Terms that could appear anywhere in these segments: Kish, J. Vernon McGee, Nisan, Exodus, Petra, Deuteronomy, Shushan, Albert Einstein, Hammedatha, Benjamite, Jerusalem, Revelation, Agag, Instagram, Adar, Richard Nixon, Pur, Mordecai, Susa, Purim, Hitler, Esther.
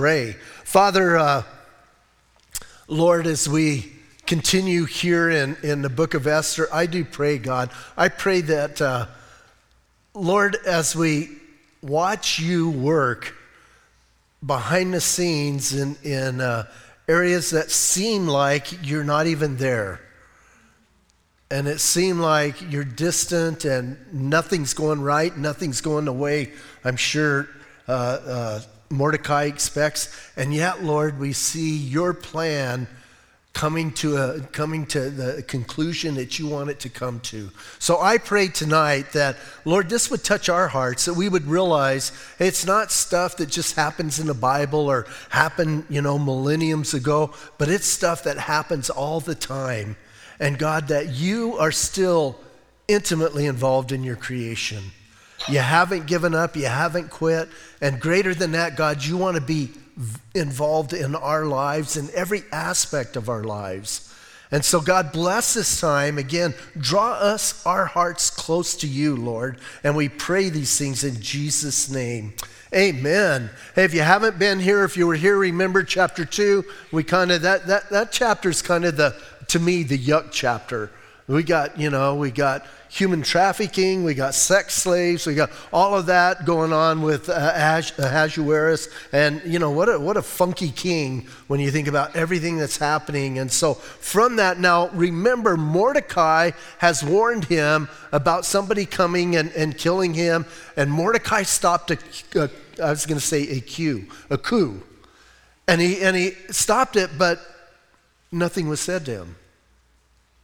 pray. Father, Lord, as we continue here in the book of Esther, I do pray, God. I pray that, Lord, as we watch you work behind the scenes in areas that seem like you're not even there, and it seemed like you're distant and nothing's going right, nothing's going the way I'm sure Mordecai expects. And yet, Lord, we see your plan coming to the conclusion that you want it to come to. So I pray tonight that, Lord, this would touch our hearts, that we would realize it's not stuff that just happens in the Bible or happened, millenniums ago, but it's stuff that happens all the time. And God, that you are still intimately involved in your creation. You haven't given up, you haven't quit. And greater than that, God, you want to be involved in our lives, in every aspect of our lives. And so God, bless this time. Again, draw us, our hearts close to you, Lord. And we pray these things in Jesus' name. Amen. Hey, if you haven't been here, if you were here, remember chapter 2. We kind of, that chapter's kind of the, to me, the yuck chapter. We got human trafficking, we got sex slaves, we got all of that going on with Ahasuerus, and what a funky king when you think about everything that's happening. And so from that, now remember, Mordecai has warned him about somebody coming and killing him, and Mordecai stopped a coup, and he stopped it, but nothing was said to him.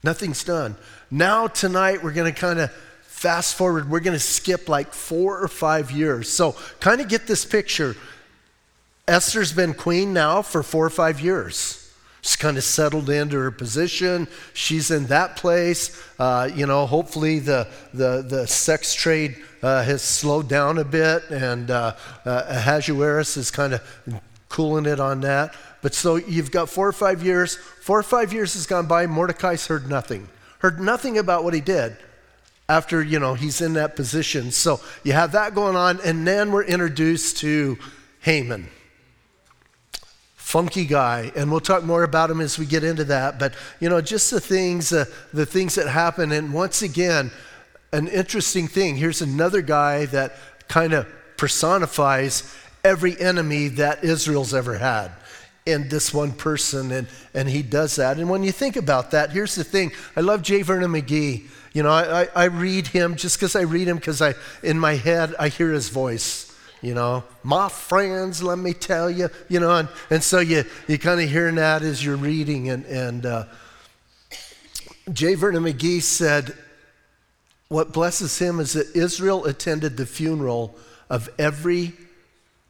Nothing's done. Now tonight we're going to kind of fast forward. We're going to skip like 4 or 5 years. So kind of get this picture. Esther's been queen now for 4 or 5 years. She's kind of settled into her position. She's in that place. Hopefully the sex trade has slowed down a bit, and Ahasuerus is kind of cooling it on that. But so you've got 4 or 5 years. 4 or 5 years has gone by. Mordecai's heard nothing. Heard nothing about what he did after, he's in that position. So you have that going on. And then we're introduced to Haman. Funky guy. And we'll talk more about him as we get into that. But, just the things that happen. And once again, an interesting thing. Here's another guy that kind of personifies every enemy that Israel's ever had. In this one person, and he does that. And when you think about that, here's the thing. I love J. Vernon McGee. I read him just because I, in my head, I hear his voice. My friends, let me tell you. And so you kind of hearing that as you're reading. And J. Vernon McGee said, what blesses him is that Israel attended the funeral of every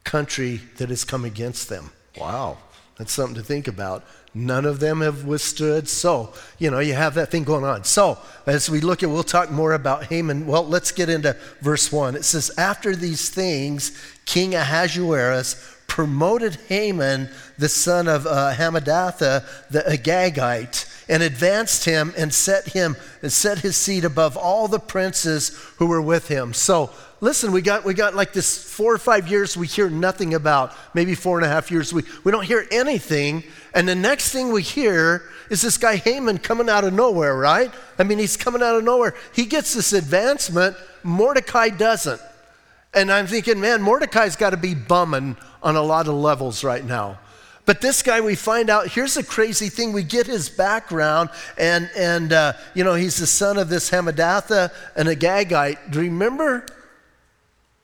country that has come against them. Wow. That's something to think about. None of them have withstood. So, you have that thing going on. So, as we look at, we'll talk more about Haman. Well, let's get into verse 1. It says, after these things, King Ahasuerus promoted Haman, the son of Hammedatha, the Agagite, and advanced him and set his seat above all the princes who were with him. So, listen, we got like this 4 or 5 years we hear nothing about, maybe 4 and a half years we don't hear anything, and the next thing we hear is this guy Haman coming out of nowhere, right? I mean, he's coming out of nowhere. He gets this advancement, Mordecai doesn't. And I'm thinking, man, Mordecai's got to be bumming on a lot of levels right now. But this guy, we find out, here's the crazy thing. We get his background, and he's the son of this Hammedatha and Agagite. Do you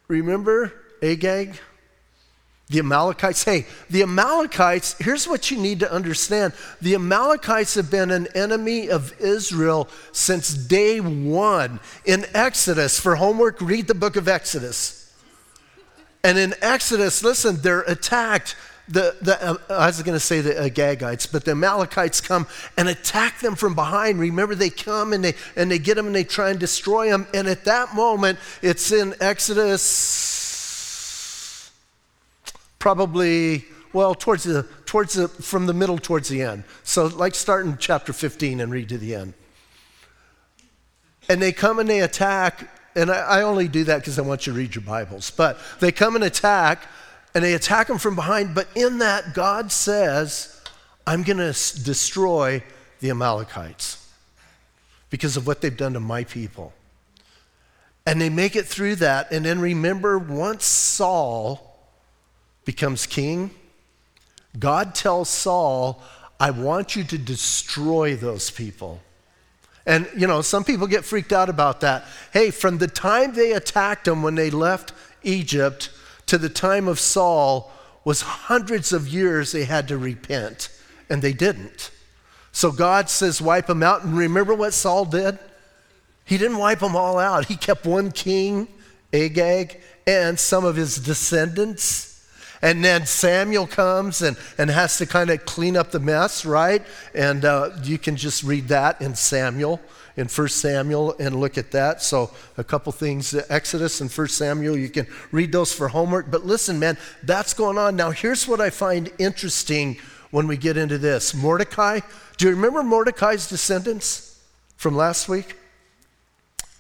remember Agag? The Amalekites. Hey, the Amalekites, here's what you need to understand. The Amalekites have been an enemy of Israel since day one. In Exodus, for homework, read the book of Exodus. And in Exodus, listen, they're attacked. I was going to say the Agagites, but the Amalekites come and attack them from behind. Remember, they come and they get them and they try and destroy them. And at that moment, it's in Exodus, probably towards the from the middle towards the end. So like start in chapter 15 and read to the end. And they come and they attack. And I only do that because I want you to read your Bibles. But they come and attack. and they attack him from behind. But in that, God says, I'm going to destroy the Amalekites because of what they've done to my people. And they make it through that. And then remember, once Saul becomes king, God tells Saul, I want you to destroy those people. And, you know, some people get freaked out about that. Hey, from the time they attacked them when they left Egypt to the time of Saul was hundreds of years they had to repent, and they didn't. So God says, wipe them out. And remember what Saul did? He didn't wipe them all out. He kept one king, Agag, and some of his descendants. And then Samuel comes and has to kind of clean up the mess, right? And you can just read that in Samuel, in 1 Samuel, and look at that. So a couple things, Exodus and 1 Samuel, you can read those for homework. But listen, man, that's going on. Now, here's what I find interesting when we get into this. Mordecai, do you remember Mordecai's descendants from last week?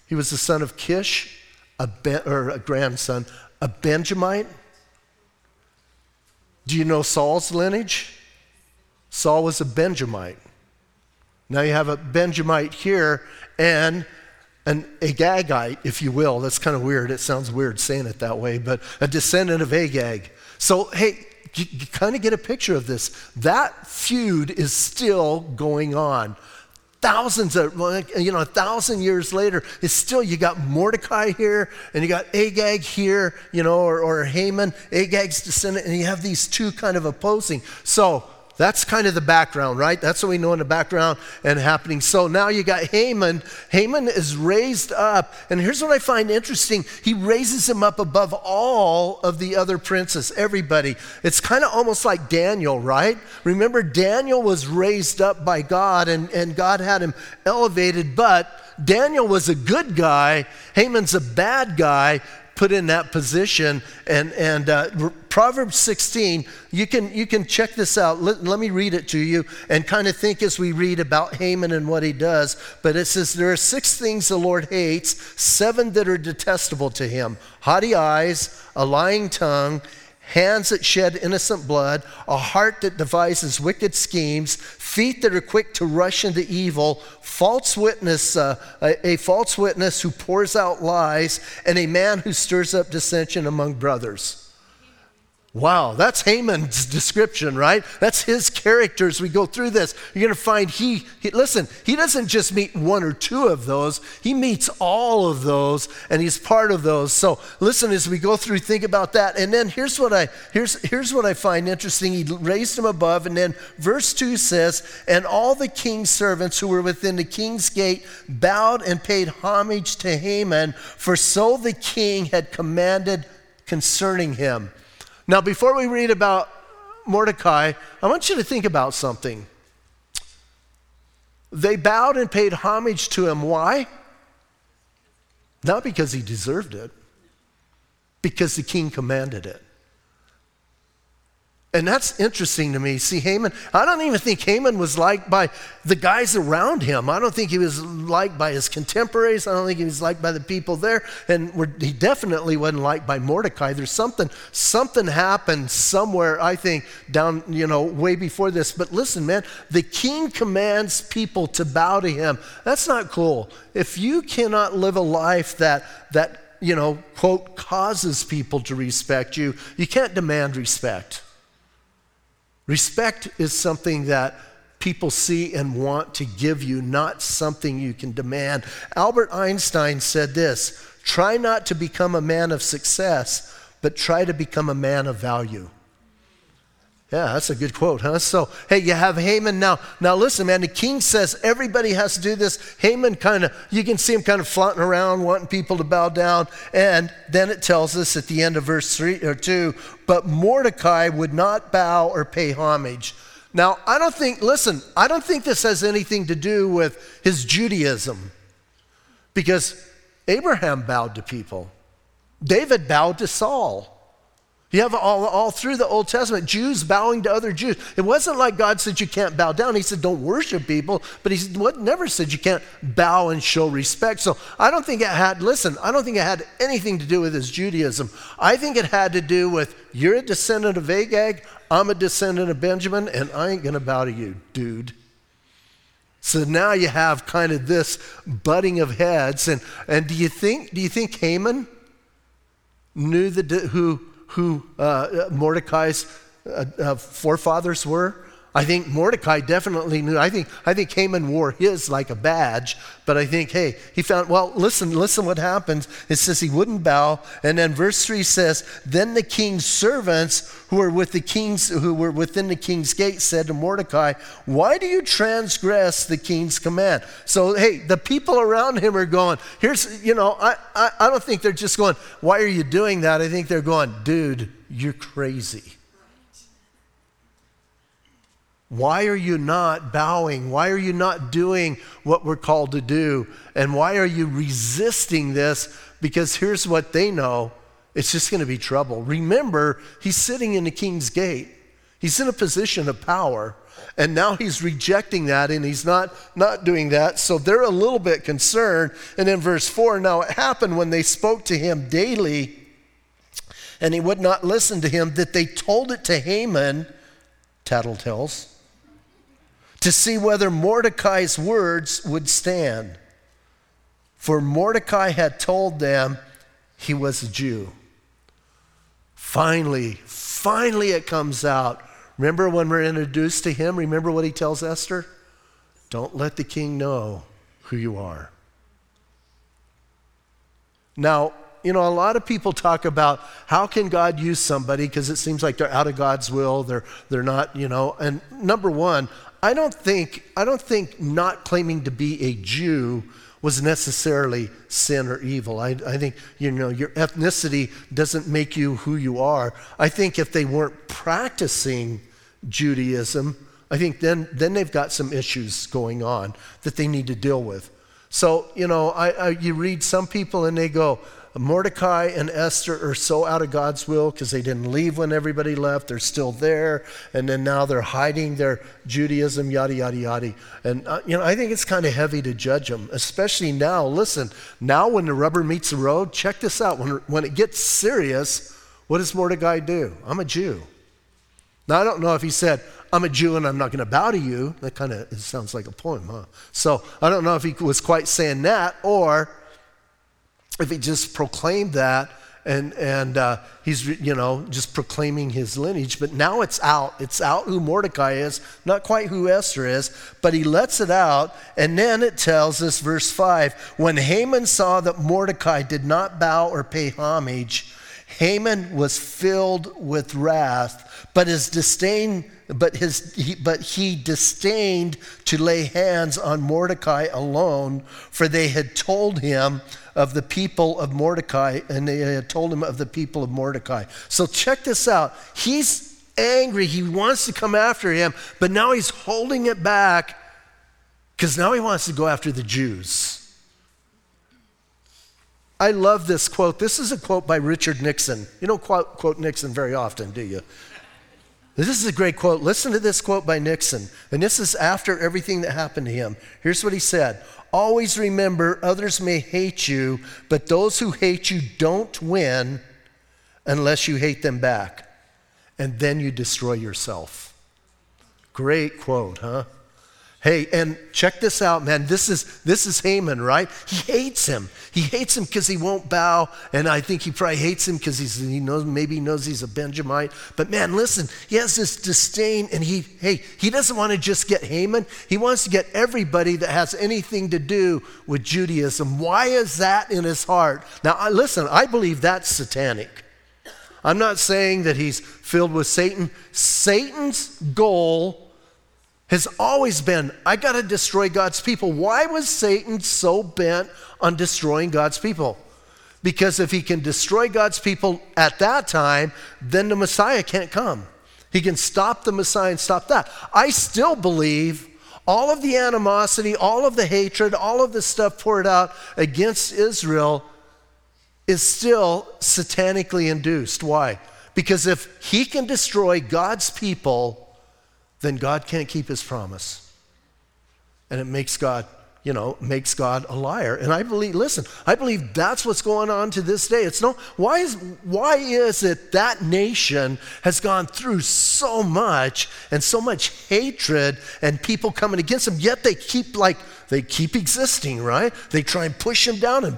He was the son of Kish, a grandson, a Benjamite. Do you know Saul's lineage? Saul was a Benjamite. Now you have a Benjamite here and an Agagite, if you will. That's kind of weird. It sounds weird saying it that way, but a descendant of Agag. So, hey, you kind of get a picture of this. That feud is still going on. A 1,000 years later, it's still, you got Mordecai here, and you got Agag here, or Haman, Agag's descendant, and you have these two kind of opposing. So that's kind of the background, right? That's what we know in the background and happening. So now you got Haman. Haman is raised up, and here's what I find interesting. He raises him up above all of the other princes, everybody. It's kind of almost like Daniel, right? Remember, Daniel was raised up by God, and God had him elevated, but Daniel was a good guy. Haman's a bad guy, put in that position. And Proverbs 16, you can check this out. Let me read it to you and kind of think as we read about Haman and what he does. But it says, there are 6 things the Lord hates, 7 that are detestable to him: haughty eyes, a lying tongue, hands that shed innocent blood, a heart that devises wicked schemes, feet that are quick to rush into evil, a false witness who pours out lies, and a man who stirs up dissension among brothers. Wow, that's Haman's description, right? That's his character as we go through this. You're going to find he doesn't just meet one or two of those. He meets all of those, and he's part of those. So listen, as we go through, think about that. And then here's what I find interesting. He raised him above, and then verse 2 says, and all the king's servants who were within the king's gate bowed and paid homage to Haman, for so the king had commanded concerning him. Now, before we read about Mordecai, I want you to think about something. They bowed and paid homage to him. Why? Not because he deserved it, because the king commanded it. And that's interesting to me. See, Haman, I don't even think Haman was liked by the guys around him. I don't think he was liked by his contemporaries. I don't think he was liked by the people there. And he definitely wasn't liked by Mordecai. There's something happened somewhere, I think, down, way before this. But listen, man, the king commands people to bow to him. That's not cool. If you cannot live a life that quote, causes people to respect you, you can't demand respect. Respect is something that people see and want to give you, not something you can demand. Albert Einstein said this: try not to become a man of success, but try to become a man of value. Yeah, that's a good quote, huh? So, hey, you have Haman now. Now listen, man, the king says everybody has to do this. Haman you can see him kind of flaunting around, wanting people to bow down. And then it tells us at the end of verse 2, but Mordecai would not bow or pay homage. Now, I don't think this has anything to do with his Judaism, because Abraham bowed to people. David bowed to Saul. You have all through the Old Testament, Jews bowing to other Jews. It wasn't like God said you can't bow down. He said don't worship people, but he never said you can't bow and show respect. So I don't think it had anything to do with his Judaism. I think it had to do with, you're a descendant of Agag, I'm a descendant of Benjamin, and I ain't going to bow to you, dude. So now you have kind of this butting of heads. And do you think Haman knew who Mordecai's forefathers were? I think Mordecai definitely knew. I think Haman wore his like a badge, but I think, hey, he found, well, listen what happens. It says he wouldn't bow, and then verse 3 says, then the king's servants who were within the king's gate said to Mordecai, why do you transgress the king's command? So, hey, the people around him are going, I don't think they're just going, why are you doing that? I think they're going, dude, you're crazy. Why are you not bowing? Why are you not doing what we're called to do? And why are you resisting this? Because here's what they know. It's just going to be trouble. Remember, he's sitting in the king's gate. He's in a position of power. And now he's rejecting that, and he's not doing that. So they're a little bit concerned. And in verse 4, now it happened when they spoke to him daily, and he would not listen to him, that they told it to Haman, tattletales, to see whether Mordecai's words would stand. For Mordecai had told them he was a Jew. Finally it comes out. Remember when we're introduced to him, remember what he tells Esther? Don't let the king know who you are. Now, a lot of people talk about how can God use somebody because it seems like they're out of God's will, they're not, and number one, I don't think not claiming to be a Jew was necessarily sin or evil. I think, your ethnicity doesn't make you who you are. I think if they weren't practicing Judaism, I think then they've got some issues going on that they need to deal with. So, you read some people and they go, Mordecai and Esther are so out of God's will because they didn't leave when everybody left. They're still there, and then now they're hiding their Judaism, yada, yada, yada. And, I think it's kind of heavy to judge them, especially now. Listen, now when the rubber meets the road, check this out. When it gets serious, what does Mordecai do? I'm a Jew. Now, I don't know if he said, I'm a Jew and I'm not going to bow to you. That kind of sounds like a poem, huh? So I don't know if he was quite saying that, or if he just proclaimed that and he's, just proclaiming his lineage. But now it's out. It's out who Mordecai is, not quite who Esther is, but he lets it out. And then it tells us, verse 5, when Haman saw that Mordecai did not bow or pay homage, Haman was filled with wrath, but he disdained to lay hands on Mordecai alone, for they had told him of the people of Mordecai, So check this out. He's angry. He wants to come after him, but now he's holding it back because now he wants to go after the Jews. I love this quote. This is a quote by Richard Nixon. You don't quote Nixon very often, do you? This is a great quote. Listen to this quote by Nixon. And this is after everything that happened to him. Here's what he said. Always remember, others may hate you, but those who hate you don't win unless you hate them back. And then you destroy yourself. Great quote, huh? Hey, and check this out, man. This is Haman, right? He hates him. He hates him because he won't bow, and I think he probably hates him because he knows he's a Benjamite. But man, listen, he has this disdain, and he doesn't want to just get Haman. He wants to get everybody that has anything to do with Judaism. Why is that in his heart? Now, listen, I believe that's satanic. I'm not saying that he's filled with Satan. Satan's goal has always been, I got to destroy God's people. Why was Satan so bent on destroying God's people? Because if he can destroy God's people at that time, then the Messiah can't come. He can stop the Messiah and stop that. I still believe all of the animosity, all of the hatred, all of the stuff poured out against Israel is still satanically induced. Why? Because if he can destroy God's people, then God can't keep his promise. And it makes God, makes God a liar. And I believe that's what's going on to this day. Why is it that nation has gone through so much and so much hatred and people coming against them, yet they keep existing, right? They try and push them down and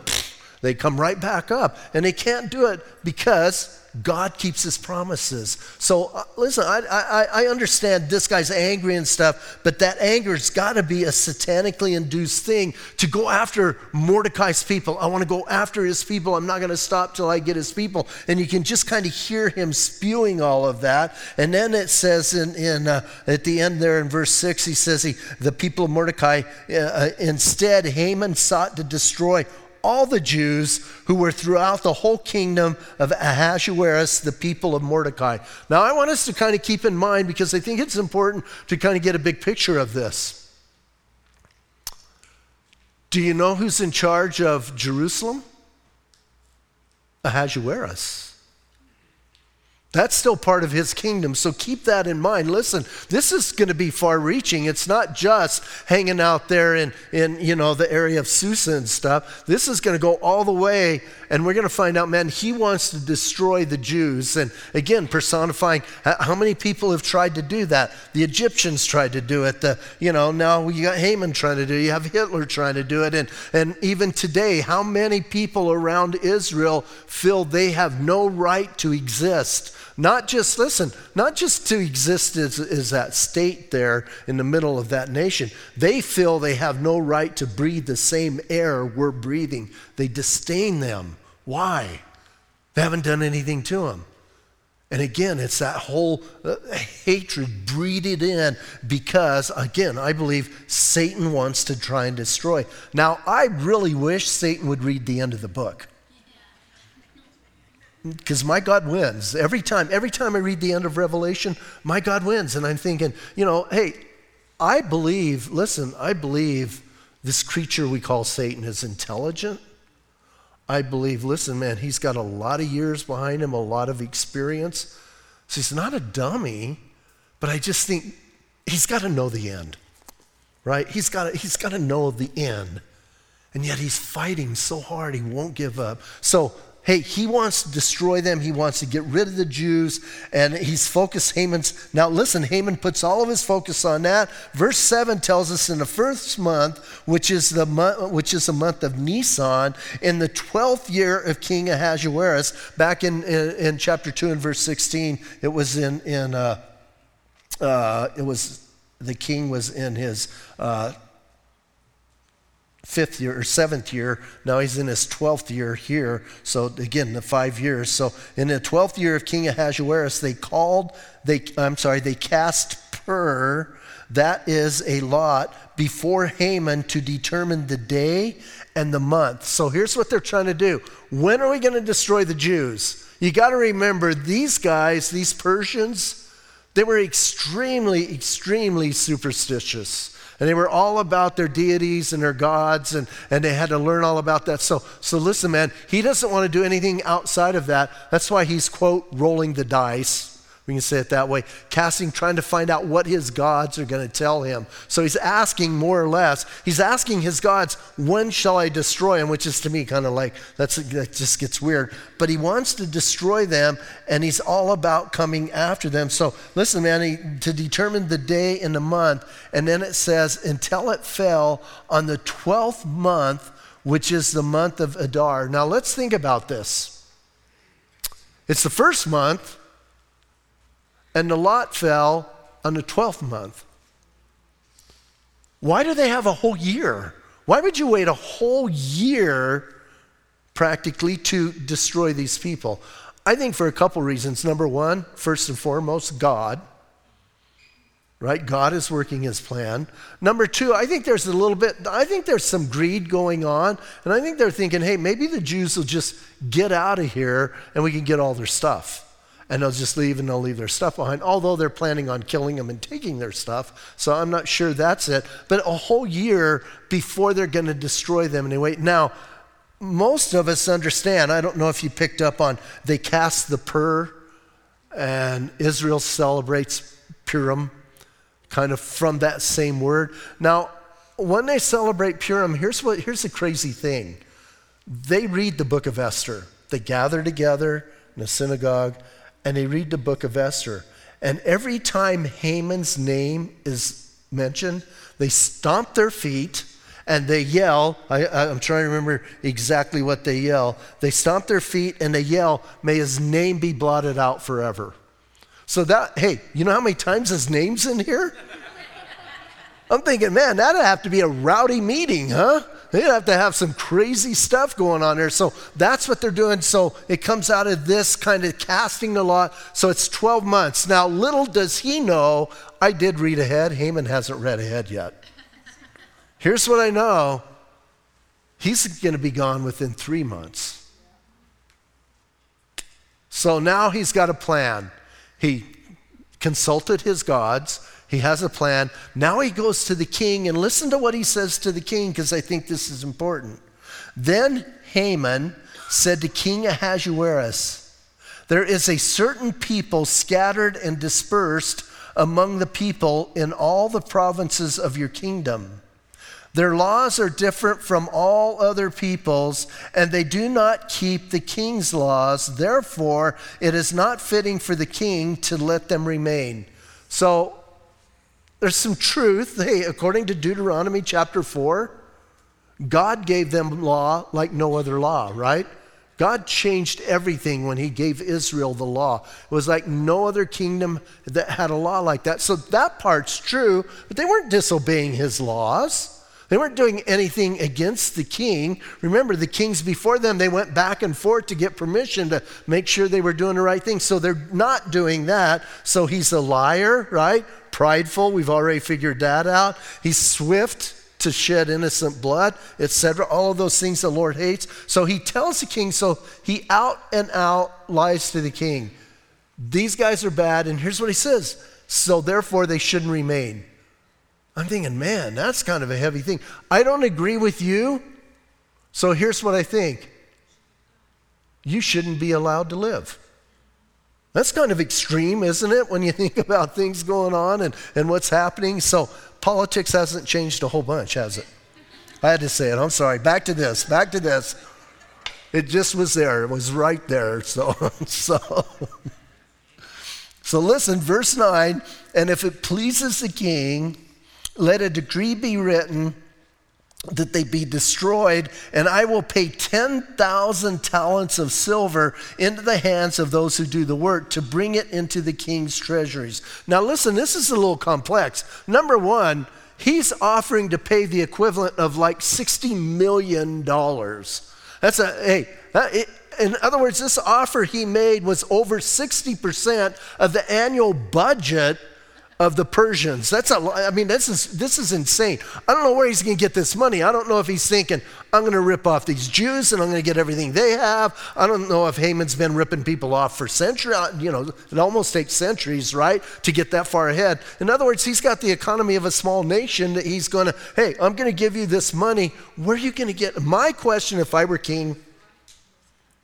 they come right back up, and they can't do it because God keeps his promises. So listen, I understand this guy's angry and stuff, but that anger's gotta be a satanically induced thing to go after Mordecai's people. I wanna go after his people. I'm not gonna stop till I get his people. And you can just kind of hear him spewing all of that. And then it says at the end there in verse 6, he says, the people of Mordecai, instead Haman sought to destroy all the Jews who were throughout the whole kingdom of Ahasuerus, the people of Mordecai. Now, I want us to kind of keep in mind, because I think it's important to kind of get a big picture of this. Do you know who's in charge of Jerusalem? Ahasuerus. That's still part of his kingdom, so keep that in mind. Listen, this is going to be far-reaching. It's not just hanging out there in the area of Susa and stuff. This is going to go all the way, and we're going to find out, man, he wants to destroy the Jews. And again, personifying how many people have tried to do that. The Egyptians tried to do it. Now you got Haman trying to do it. You have Hitler trying to do it. And even today, how many people around Israel feel they have no right to exist? Not just to exist as that state there in the middle of that nation. They feel they have no right to breathe the same air we're breathing. They disdain them. Why? They haven't done anything to them. And again, it's that whole hatred breeded in because, again, I believe Satan wants to try and destroy. Now, I really wish Satan would read the end of the book. Because my God wins. Every time I read the end of Revelation, my God wins. And I'm thinking, I believe this creature we call Satan is intelligent. I believe, he's got a lot of years behind him, a lot of experience. So he's not a dummy, but I just think he's got to know the end, right? He's got to know the end. And yet he's fighting so hard, he won't give up. So, he wants to destroy them. He wants to get rid of the Jews, and he's focused Haman's. Now listen, Haman puts all of his focus on that. Verse 7 tells us, in the first month, which is the month of Nisan, in the 12th year of King Ahasuerus, back in chapter 2 and verse 16, it was the king was in his 5th year or 7th year. Now he's in his 12th year here. So again, the 5 years. So in the 12th year of King Ahasuerus, they cast Pur, that is a lot, before Haman to determine the day and the month. So here's what they're trying to do. When are we going to destroy the Jews? You got to remember, these guys, these Persians, they were extremely, extremely superstitious. And they were all about their deities and their gods, and they had to learn all about that. So listen, man, he doesn't want to do anything outside of that. That's why he's, quote, rolling the dice. We can say it that way. Trying to find out what his gods are going to tell him. So he's asking asking his gods, when shall I destroy them? Which is, to me, kind of like, that just gets weird. But he wants to destroy them, and he's all about coming after them. So listen, man, to determine the day and the month, and then it says, until it fell on the 12th month, which is the month of Adar. Now let's think about this. It's the first month, and the lot fell on the 12th month. Why do they have a whole year? Why would you wait a whole year practically to destroy these people? I think for a couple reasons. Number one, first and foremost, God. Right? God is working his plan. Number two, I think there's some greed going on, and I think they're thinking, hey, maybe the Jews will just get out of here and we can get all their stuff. And they'll just leave, and they'll leave their stuff behind, although they're planning on killing them and taking their stuff. So I'm not sure that's it. But a whole year before they're going to destroy them, and they wait. Now, most of us understand, I don't know if you picked up on, they cast the Pur. and Israel celebrates Purim, kind of from that same word. Now, when they celebrate Purim, here's the crazy thing. They read the book of Esther. They gather together in a synagogue, and they read the book of Esther. And every time Haman's name is mentioned, they stomp their feet and they yell. I'm trying to remember exactly what they yell. They stomp their feet and they yell, "May his name be blotted out forever." So that, hey, you know how many times his name's in here? I'm thinking, man, that'd have to be a rowdy meeting, huh? They'd have to have some crazy stuff going on there. So that's what they're doing. So it comes out of this kind of casting the lot. So it's 12 months. Now, little does he know, I did read ahead. Haman hasn't read ahead yet. Here's what I know. He's going to be gone within 3 months. So now he's got a plan. He consulted his gods. He has a plan. Now he goes to the king, and listen to what he says to the king, because I think this is important. Then Haman said to King Ahasuerus, "There is a certain people scattered and dispersed among the people in all the provinces of your kingdom. Their laws are different from all other peoples, and they do not keep the king's laws. Therefore, it is not fitting for the king to let them remain." So there's some truth. Hey, according to Deuteronomy chapter 4, God gave them law like no other law, right? God changed everything when he gave Israel the law. It was like no other kingdom that had a law like that. So that part's true, but they weren't disobeying his laws. They weren't doing anything against the king. Remember, the kings before them, they went back and forth to get permission to make sure they were doing the right thing. So they're not doing that. So he's a liar, right? Prideful, we've already figured that out. He's swift to shed innocent blood, etc. All of those things the Lord hates. So he tells the king, so he out and out lies to the king. These guys are bad, and here's what he says. So therefore, they shouldn't remain. I'm thinking, man, that's kind of a heavy thing. I don't agree with you, so here's what I think. You shouldn't be allowed to live. That's kind of extreme, isn't it, when you think about things going on and what's happening? So politics hasn't changed a whole bunch, has it? I had to say it. I'm sorry. Back to this. It just was there. It was right there. So listen, verse 9, and if it pleases the king, let a decree be written that they be destroyed, and I will pay 10,000 talents of silver into the hands of those who do the work to bring it into the king's treasuries. Now listen, this is a little complex. Number one, he's offering to pay the equivalent of like $60 million. In other words, this offer he made was over 60% of the annual budget of the Persians. This is insane. I don't know where he's going to get this money. I don't know if he's thinking, I'm going to rip off these Jews and I'm going to get everything they have. I don't know if Haman's been ripping people off for centuries. It almost takes centuries, right, to get that far ahead. In other words, he's got the economy of a small nation that he's going to, hey, I'm going to give you this money. Where are you going to get? My question, if I were king,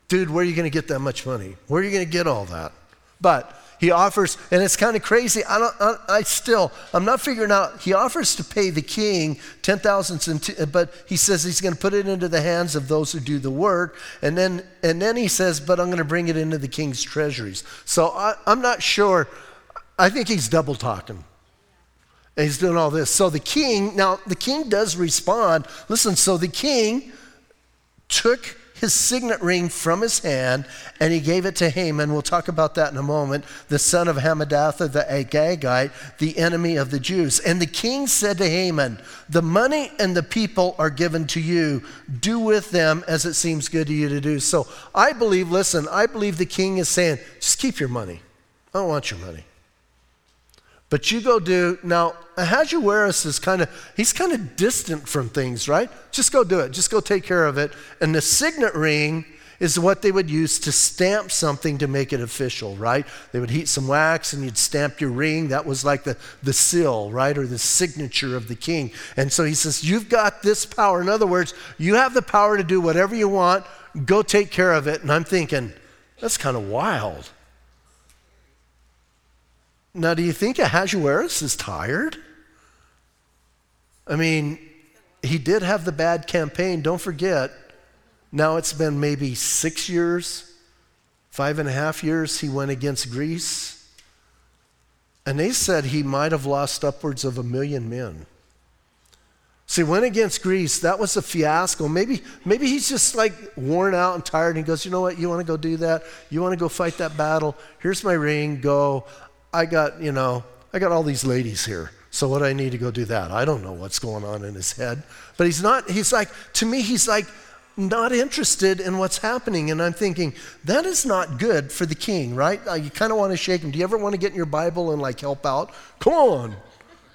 dude, where are you going to get that much money? Where are you going to get all that? But he offers, and it's kind of crazy. I'm not figuring out. He offers to pay the king 10,000, but he says he's going to put it into the hands of those who do the work, and then he says, but I'm going to bring it into the king's treasuries. So I'm not sure. I think he's double talking. And he's doing all this. So the king does respond. Listen, so the king took his signet ring from his hand, and he gave it to Haman. We'll talk about that in a moment. The son of Hammedatha, the Agagite, the enemy of the Jews. And the king said to Haman, the money and the people are given to you. Do with them as it seems good to you to do. So I believe the king is saying, just keep your money. I don't want your money. But you go do, now Ahasuerus is he's kind of distant from things, right? Just go do it. Just go take care of it. And the signet ring is what they would use to stamp something to make it official, right? They would heat some wax and you'd stamp your ring. That was like the seal, right, or the signature of the king. And so he says, you've got this power. In other words, you have the power to do whatever you want. Go take care of it. And I'm thinking, that's kind of wild. Now, do you think Ahasuerus is tired? I mean, he did have the bad campaign. Don't forget, now it's been maybe 6 years, 5.5 years he went against Greece. And they said he might have lost upwards of 1 million men. So he went against Greece. That was a fiasco. Maybe he's just like worn out and tired. And he goes, you know what? You want to go do that? You want to go fight that battle? Here's my ring. Go. I got all these ladies here. So what do I need to go do that? I don't know what's going on in his head. But he's not interested in what's happening. And I'm thinking, that is not good for the king, right? You kind of want to shake him. Do you ever want to get in your Bible and help out? Come on.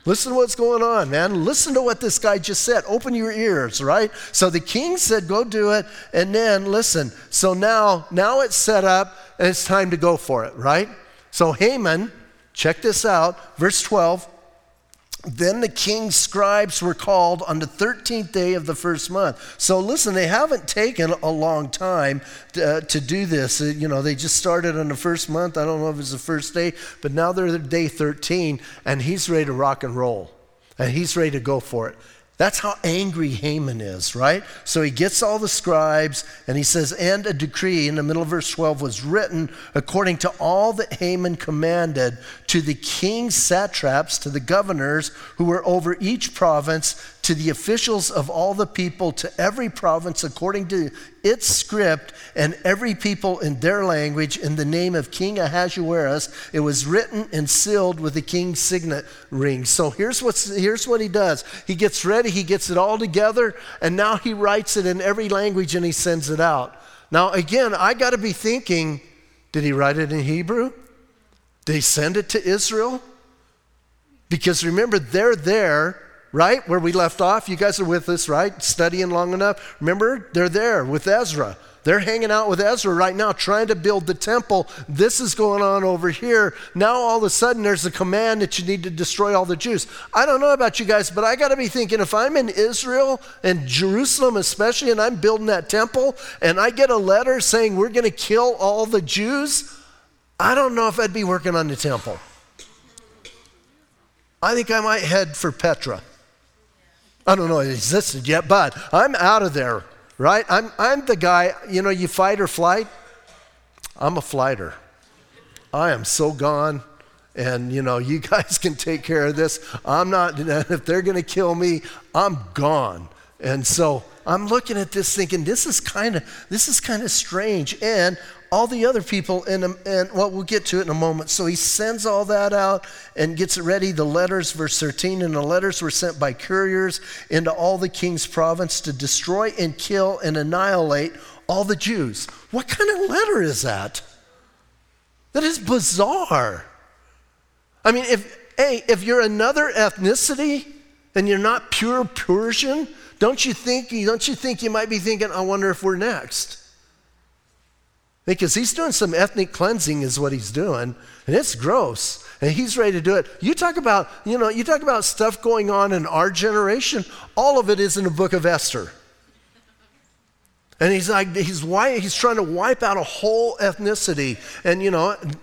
Listen to what's going on, man. Listen to what this guy just said. Open your ears, right? So the king said, go do it. And then listen. So now it's set up and it's time to go for it, right? So Haman, check this out, verse 12. Then the king's scribes were called on the 13th day of the first month. So listen, they haven't taken a long time to do this. They just started on the first month. I don't know if it's the first day, but now they're at day 13, and he's ready to rock and roll, and he's ready to go for it. That's how angry Haman is, right? So he gets all the scribes, and he says, and a decree in the middle of verse 12 was written according to all that Haman commanded to the king's satraps, to the governors who were over each province, to the officials of all the people, to every province according to its script, and every people in their language, in the name of King Ahasuerus. It was written and sealed with the king's signet ring. So here's what he does. He gets ready, he gets it all together, and now he writes it in every language and he sends it out. Now again, I got to be thinking, did he write it in Hebrew? Did he send it to Israel? Because remember, they're there. Right? Where we left off, you guys are with us, right? Studying long enough. Remember, they're there with Ezra. They're hanging out with Ezra right now, trying to build the temple. This is going on over here. Now, all of a sudden, there's a command that you need to destroy all the Jews. I don't know about you guys, but I got to be thinking, if I'm in Israel and Jerusalem especially, and I'm building that temple, and I get a letter saying we're going to kill all the Jews, I don't know if I'd be working on the temple. I think I might head for Petra. I don't know it existed yet, but I'm out of there, right? I'm the guy, you fight or flight. I'm a flighter. I am so gone, and you guys can take care of this. I'm not, if they're going to kill me, I'm gone. And so I'm looking at this thinking, this is kind of strange. And all the other people, we'll get to it in a moment. So he sends all that out and gets it ready. The letters, verse 13, and the letters were sent by couriers into all the king's province to destroy and kill and annihilate all the Jews. What kind of letter is that? That is bizarre. I mean, if you're another ethnicity and you're not pure Persian, don't you think you might be thinking, I wonder if we're next? Because he's doing some ethnic cleansing is what he's doing, and it's gross, and he's ready to do it. You talk about stuff going on in our generation, all of it is in the book of Esther. And he's trying to wipe out a whole ethnicity. And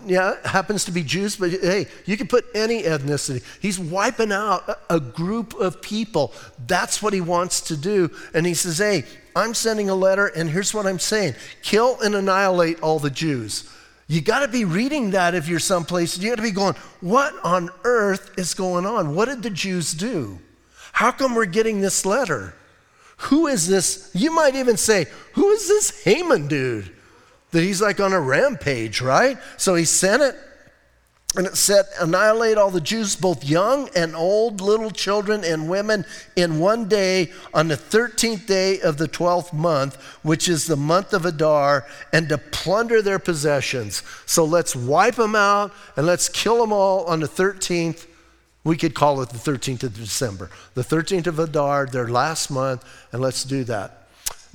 it happens to be Jews, but hey, you can put any ethnicity. He's wiping out a group of people. That's what he wants to do. And he says, hey, I'm sending a letter, and here's what I'm saying. Kill and annihilate all the Jews. You got to be reading that if you're someplace. You got to be going, what on earth is going on? What did the Jews do? How come we're getting this letter? Who is this? You might even say, who is this Haman dude? That he's on a rampage, right? So he sent it, and it said, annihilate all the Jews, both young and old, little children and women, in one day on the 13th day of the 12th month, which is the month of Adar, and to plunder their possessions. So let's wipe them out, and let's kill them all on the 13th. We could call it the 13th of December. The 13th of Adar, their last month, and let's do that.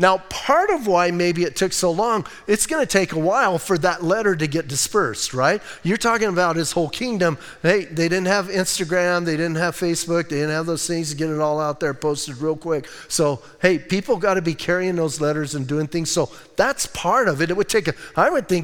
Now, part of why maybe it took so long, it's going to take a while for that letter to get dispersed, right? You're talking about his whole kingdom. Hey, they didn't have Instagram. They didn't have Facebook. They didn't have those things to get it all out there posted real quick. So, hey, people got to be carrying those letters and doing things. So that's part of it. I would think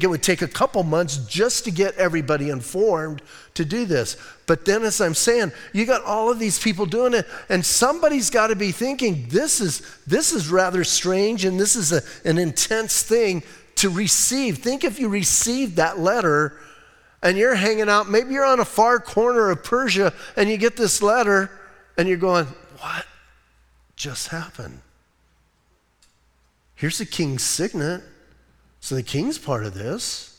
it would take a couple months just to get everybody informed to do this. But then, as I'm saying, you got all of these people doing it, and somebody's got to be thinking, this is rather strange, and this is an intense thing to receive. Think if you received that letter and you're hanging out, maybe you're on a far corner of Persia, and you get this letter and you're going, what just happened? Here's the king's signet. So the king's part of this.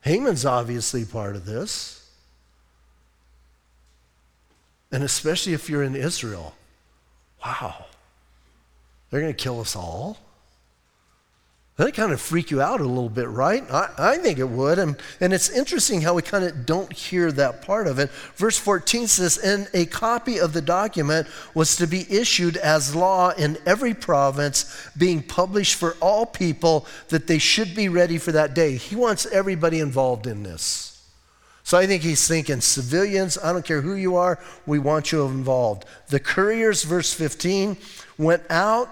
Haman's obviously part of this. And especially if you're in Israel. Wow. They're going to kill us all. That'd kind of freak you out a little bit, right? I think it would. And it's interesting how we kind of don't hear that part of it. Verse 14 says, and a copy of the document was to be issued as law in every province, being published for all people, that they should be ready for that day. He wants everybody involved in this. So I think he's thinking, civilians, I don't care who you are, we want you involved. The couriers, verse 15, went out,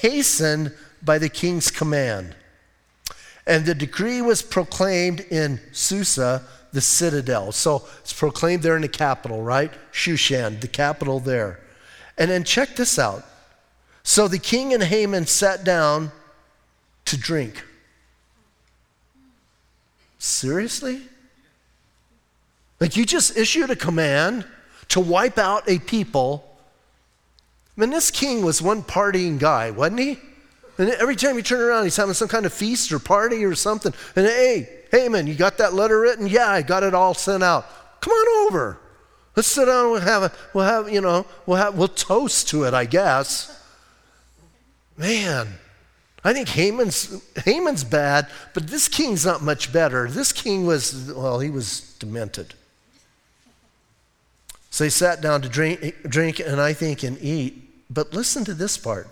hastened by the king's command. And the decree was proclaimed in Susa, the citadel. So it's proclaimed there in the capital, right? Shushan, the capital there. And then check this out. So the king and Haman sat down to drink. Seriously? Like, you just issued a command to wipe out a people. I mean, this king was one partying guy, wasn't he? And every time you turn around, he's having some kind of feast or party or something. And hey, man, you got that letter written? Yeah, I got it all sent out. Come on over. Let's sit down and we'll toast to it, I guess. Man, I think Haman's bad, but this king's not much better. This king was, well, he was demented. So he sat down to drink and I think and eat. But listen to this part.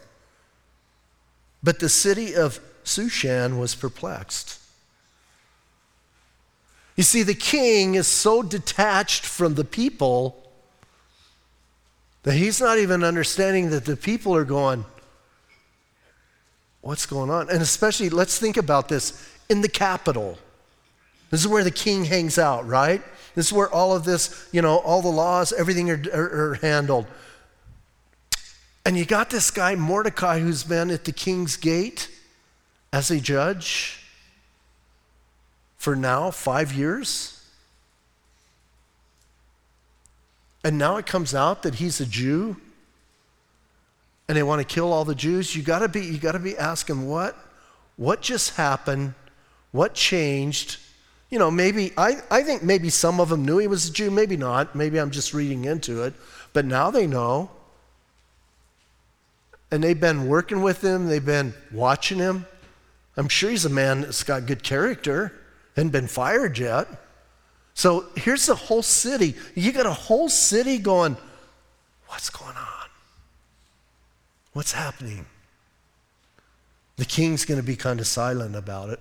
But the city of Shushan was perplexed. You see, the king is so detached from the people that he's not even understanding that the people are going, what's going on? And especially, let's think about this, in the capital. This is where the king hangs out, right? This is where all of this, all the laws, everything are handled. And you got this guy, Mordecai, who's been at the king's gate as a judge for now 5 years. And now it comes out that he's a Jew and they want to kill all the Jews. You gotta be asking what just happened? What changed? Maybe I think maybe some of them knew he was a Jew, maybe not, maybe I'm just reading into it, but now they know. And they've been working with him. They've been watching him. I'm sure he's a man that's got good character. Hasn't been fired yet. So here's the whole city. You got a whole city going, what's going on? What's happening? The king's going to be kind of silent about it.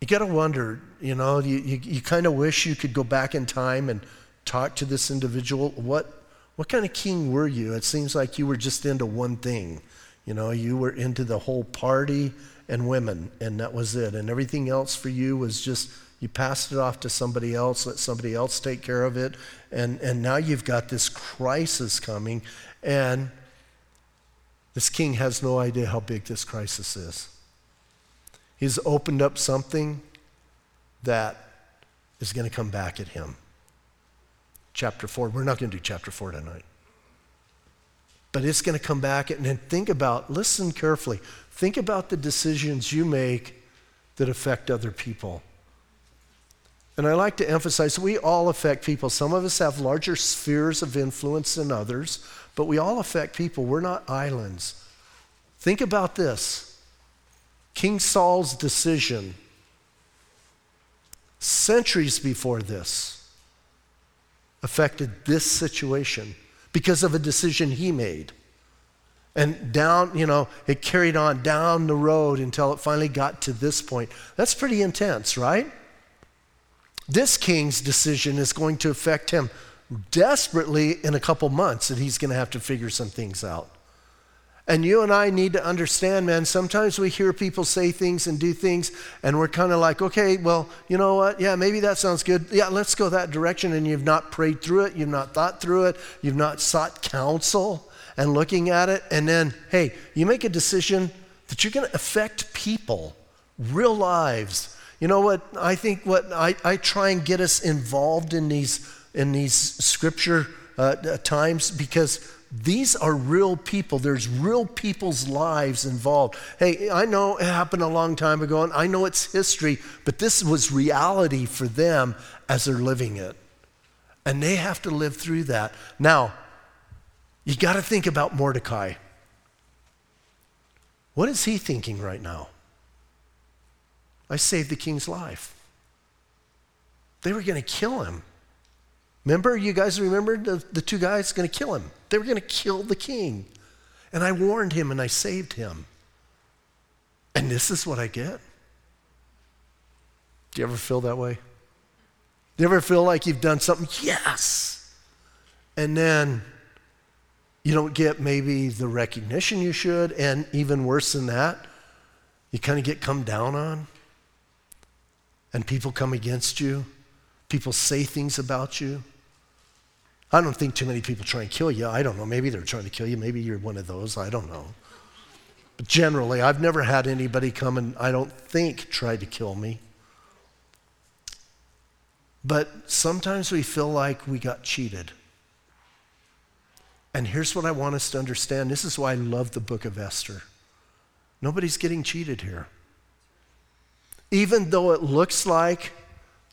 You got to wonder, you kind of wish you could go back in time and talk to this individual. What kind of king were you? It seems like you were just into one thing. You were into the whole party and women, and that was it. And everything else for you was just, you passed it off to somebody else, let somebody else take care of it. And now you've got this crisis coming, and this king has no idea how big this crisis is. He's opened up something that is going to come back at him. Chapter 4. We're not going to do chapter 4 tonight. But it's going to come back, and then listen carefully, think about the decisions you make that affect other people. And I like to emphasize, we all affect people. Some of us have larger spheres of influence than others, but we all affect people. We're not islands. Think about this. King Saul's decision, centuries before this, affected this situation because of a decision he made. And down, it carried on down the road until it finally got to this point. That's pretty intense, right? This king's decision is going to affect him desperately in a couple months, and he's going to have to figure some things out. And you and I need to understand, man, sometimes we hear people say things and do things, and we're kind of like, okay, well, you know what? Yeah, maybe that sounds good. Yeah, let's go that direction. And you've not prayed through it. You've not thought through it. You've not sought counsel and looking at it. And then, hey, you make a decision that you're going to affect people, real lives. You know what? I think what I try and get us involved in these scripture times, because these are real people. There's real people's lives involved. Hey, I know it happened a long time ago, and I know it's history, but this was reality for them as they're living it. And they have to live through that. Now, you got to think about Mordecai. What is he thinking right now? I saved the king's life. They were going to kill him. Remember, you guys remember the two guys going to kill him. They were going to kill the king. And I warned him and I saved him. And this is what I get. Do you ever feel that way? Do you ever feel like you've done something? Yes. And then you don't get maybe the recognition you should, and even worse than that, you kind of get come down on, and people come against you. People say things about you. I don't think too many people try and kill you. I don't know. Maybe they're trying to kill you. Maybe you're one of those. I don't know. But generally, I've never had anybody come and I don't think tried to kill me. But sometimes we feel like we got cheated. And here's what I want us to understand. This is why I love the book of Esther. Nobody's getting cheated here. Even though it looks like,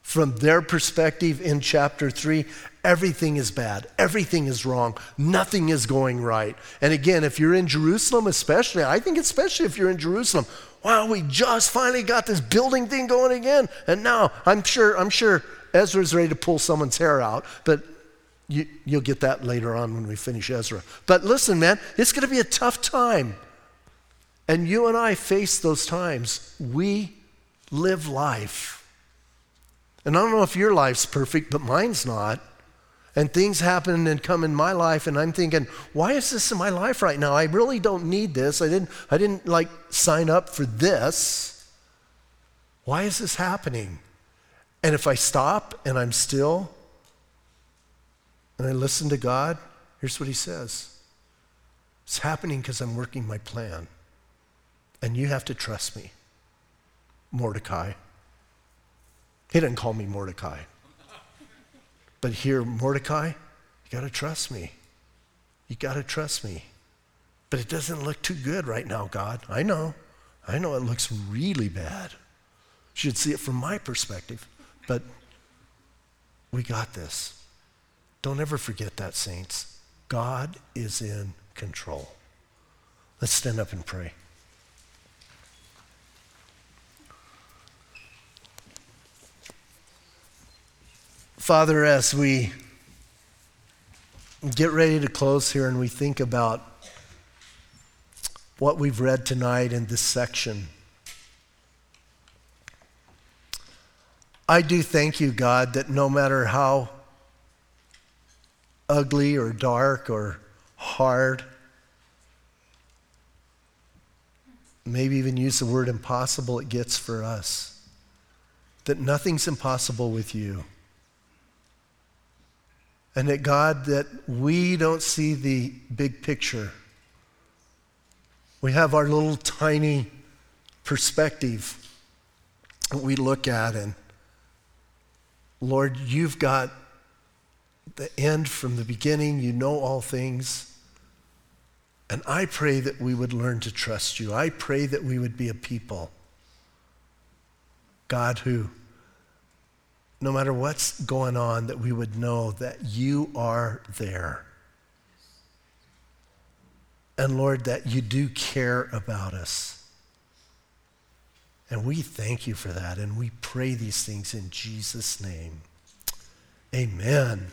from their perspective in chapter 3, everything is bad. Everything is wrong. Nothing is going right. And again, if you're in Jerusalem especially, I think especially if you're in Jerusalem, wow, we just finally got this building thing going again. And now I'm sure Ezra's ready to pull someone's hair out, but you'll get that later on when we finish Ezra. But listen, man, it's going to be a tough time. And you and I face those times. We live life. And I don't know if your life's perfect, but mine's not. And things happen and come in my life, and I'm thinking, why is this in my life right now? I really don't need this. I didn't like sign up for this. Why is this happening? And if I stop and I'm still, and I listen to God, here's what he says. It's happening because I'm working my plan. And you have to trust me, Mordecai. He didn't call me Mordecai. But here, Mordecai, you got to trust me. You got to trust me. But it doesn't look too good right now, God. I know it looks really bad. You should see it from my perspective. But we got this. Don't ever forget that, saints. God is in control. Let's stand up and pray. Father, as we get ready to close here and we think about what we've read tonight in this section, I do thank you, God, that no matter how ugly or dark or hard, maybe even use the word impossible, it gets for us, that nothing's impossible with you. And that, God, that we don't see the big picture. We have our little tiny perspective that we look at. And, Lord, you've got the end from the beginning. You know all things. And I pray that we would learn to trust you. I pray that we would be a people, God, who, no matter what's going on, that we would know that you are there. And Lord, that you do care about us. And we thank you for that, and we pray these things in Jesus' name. Amen.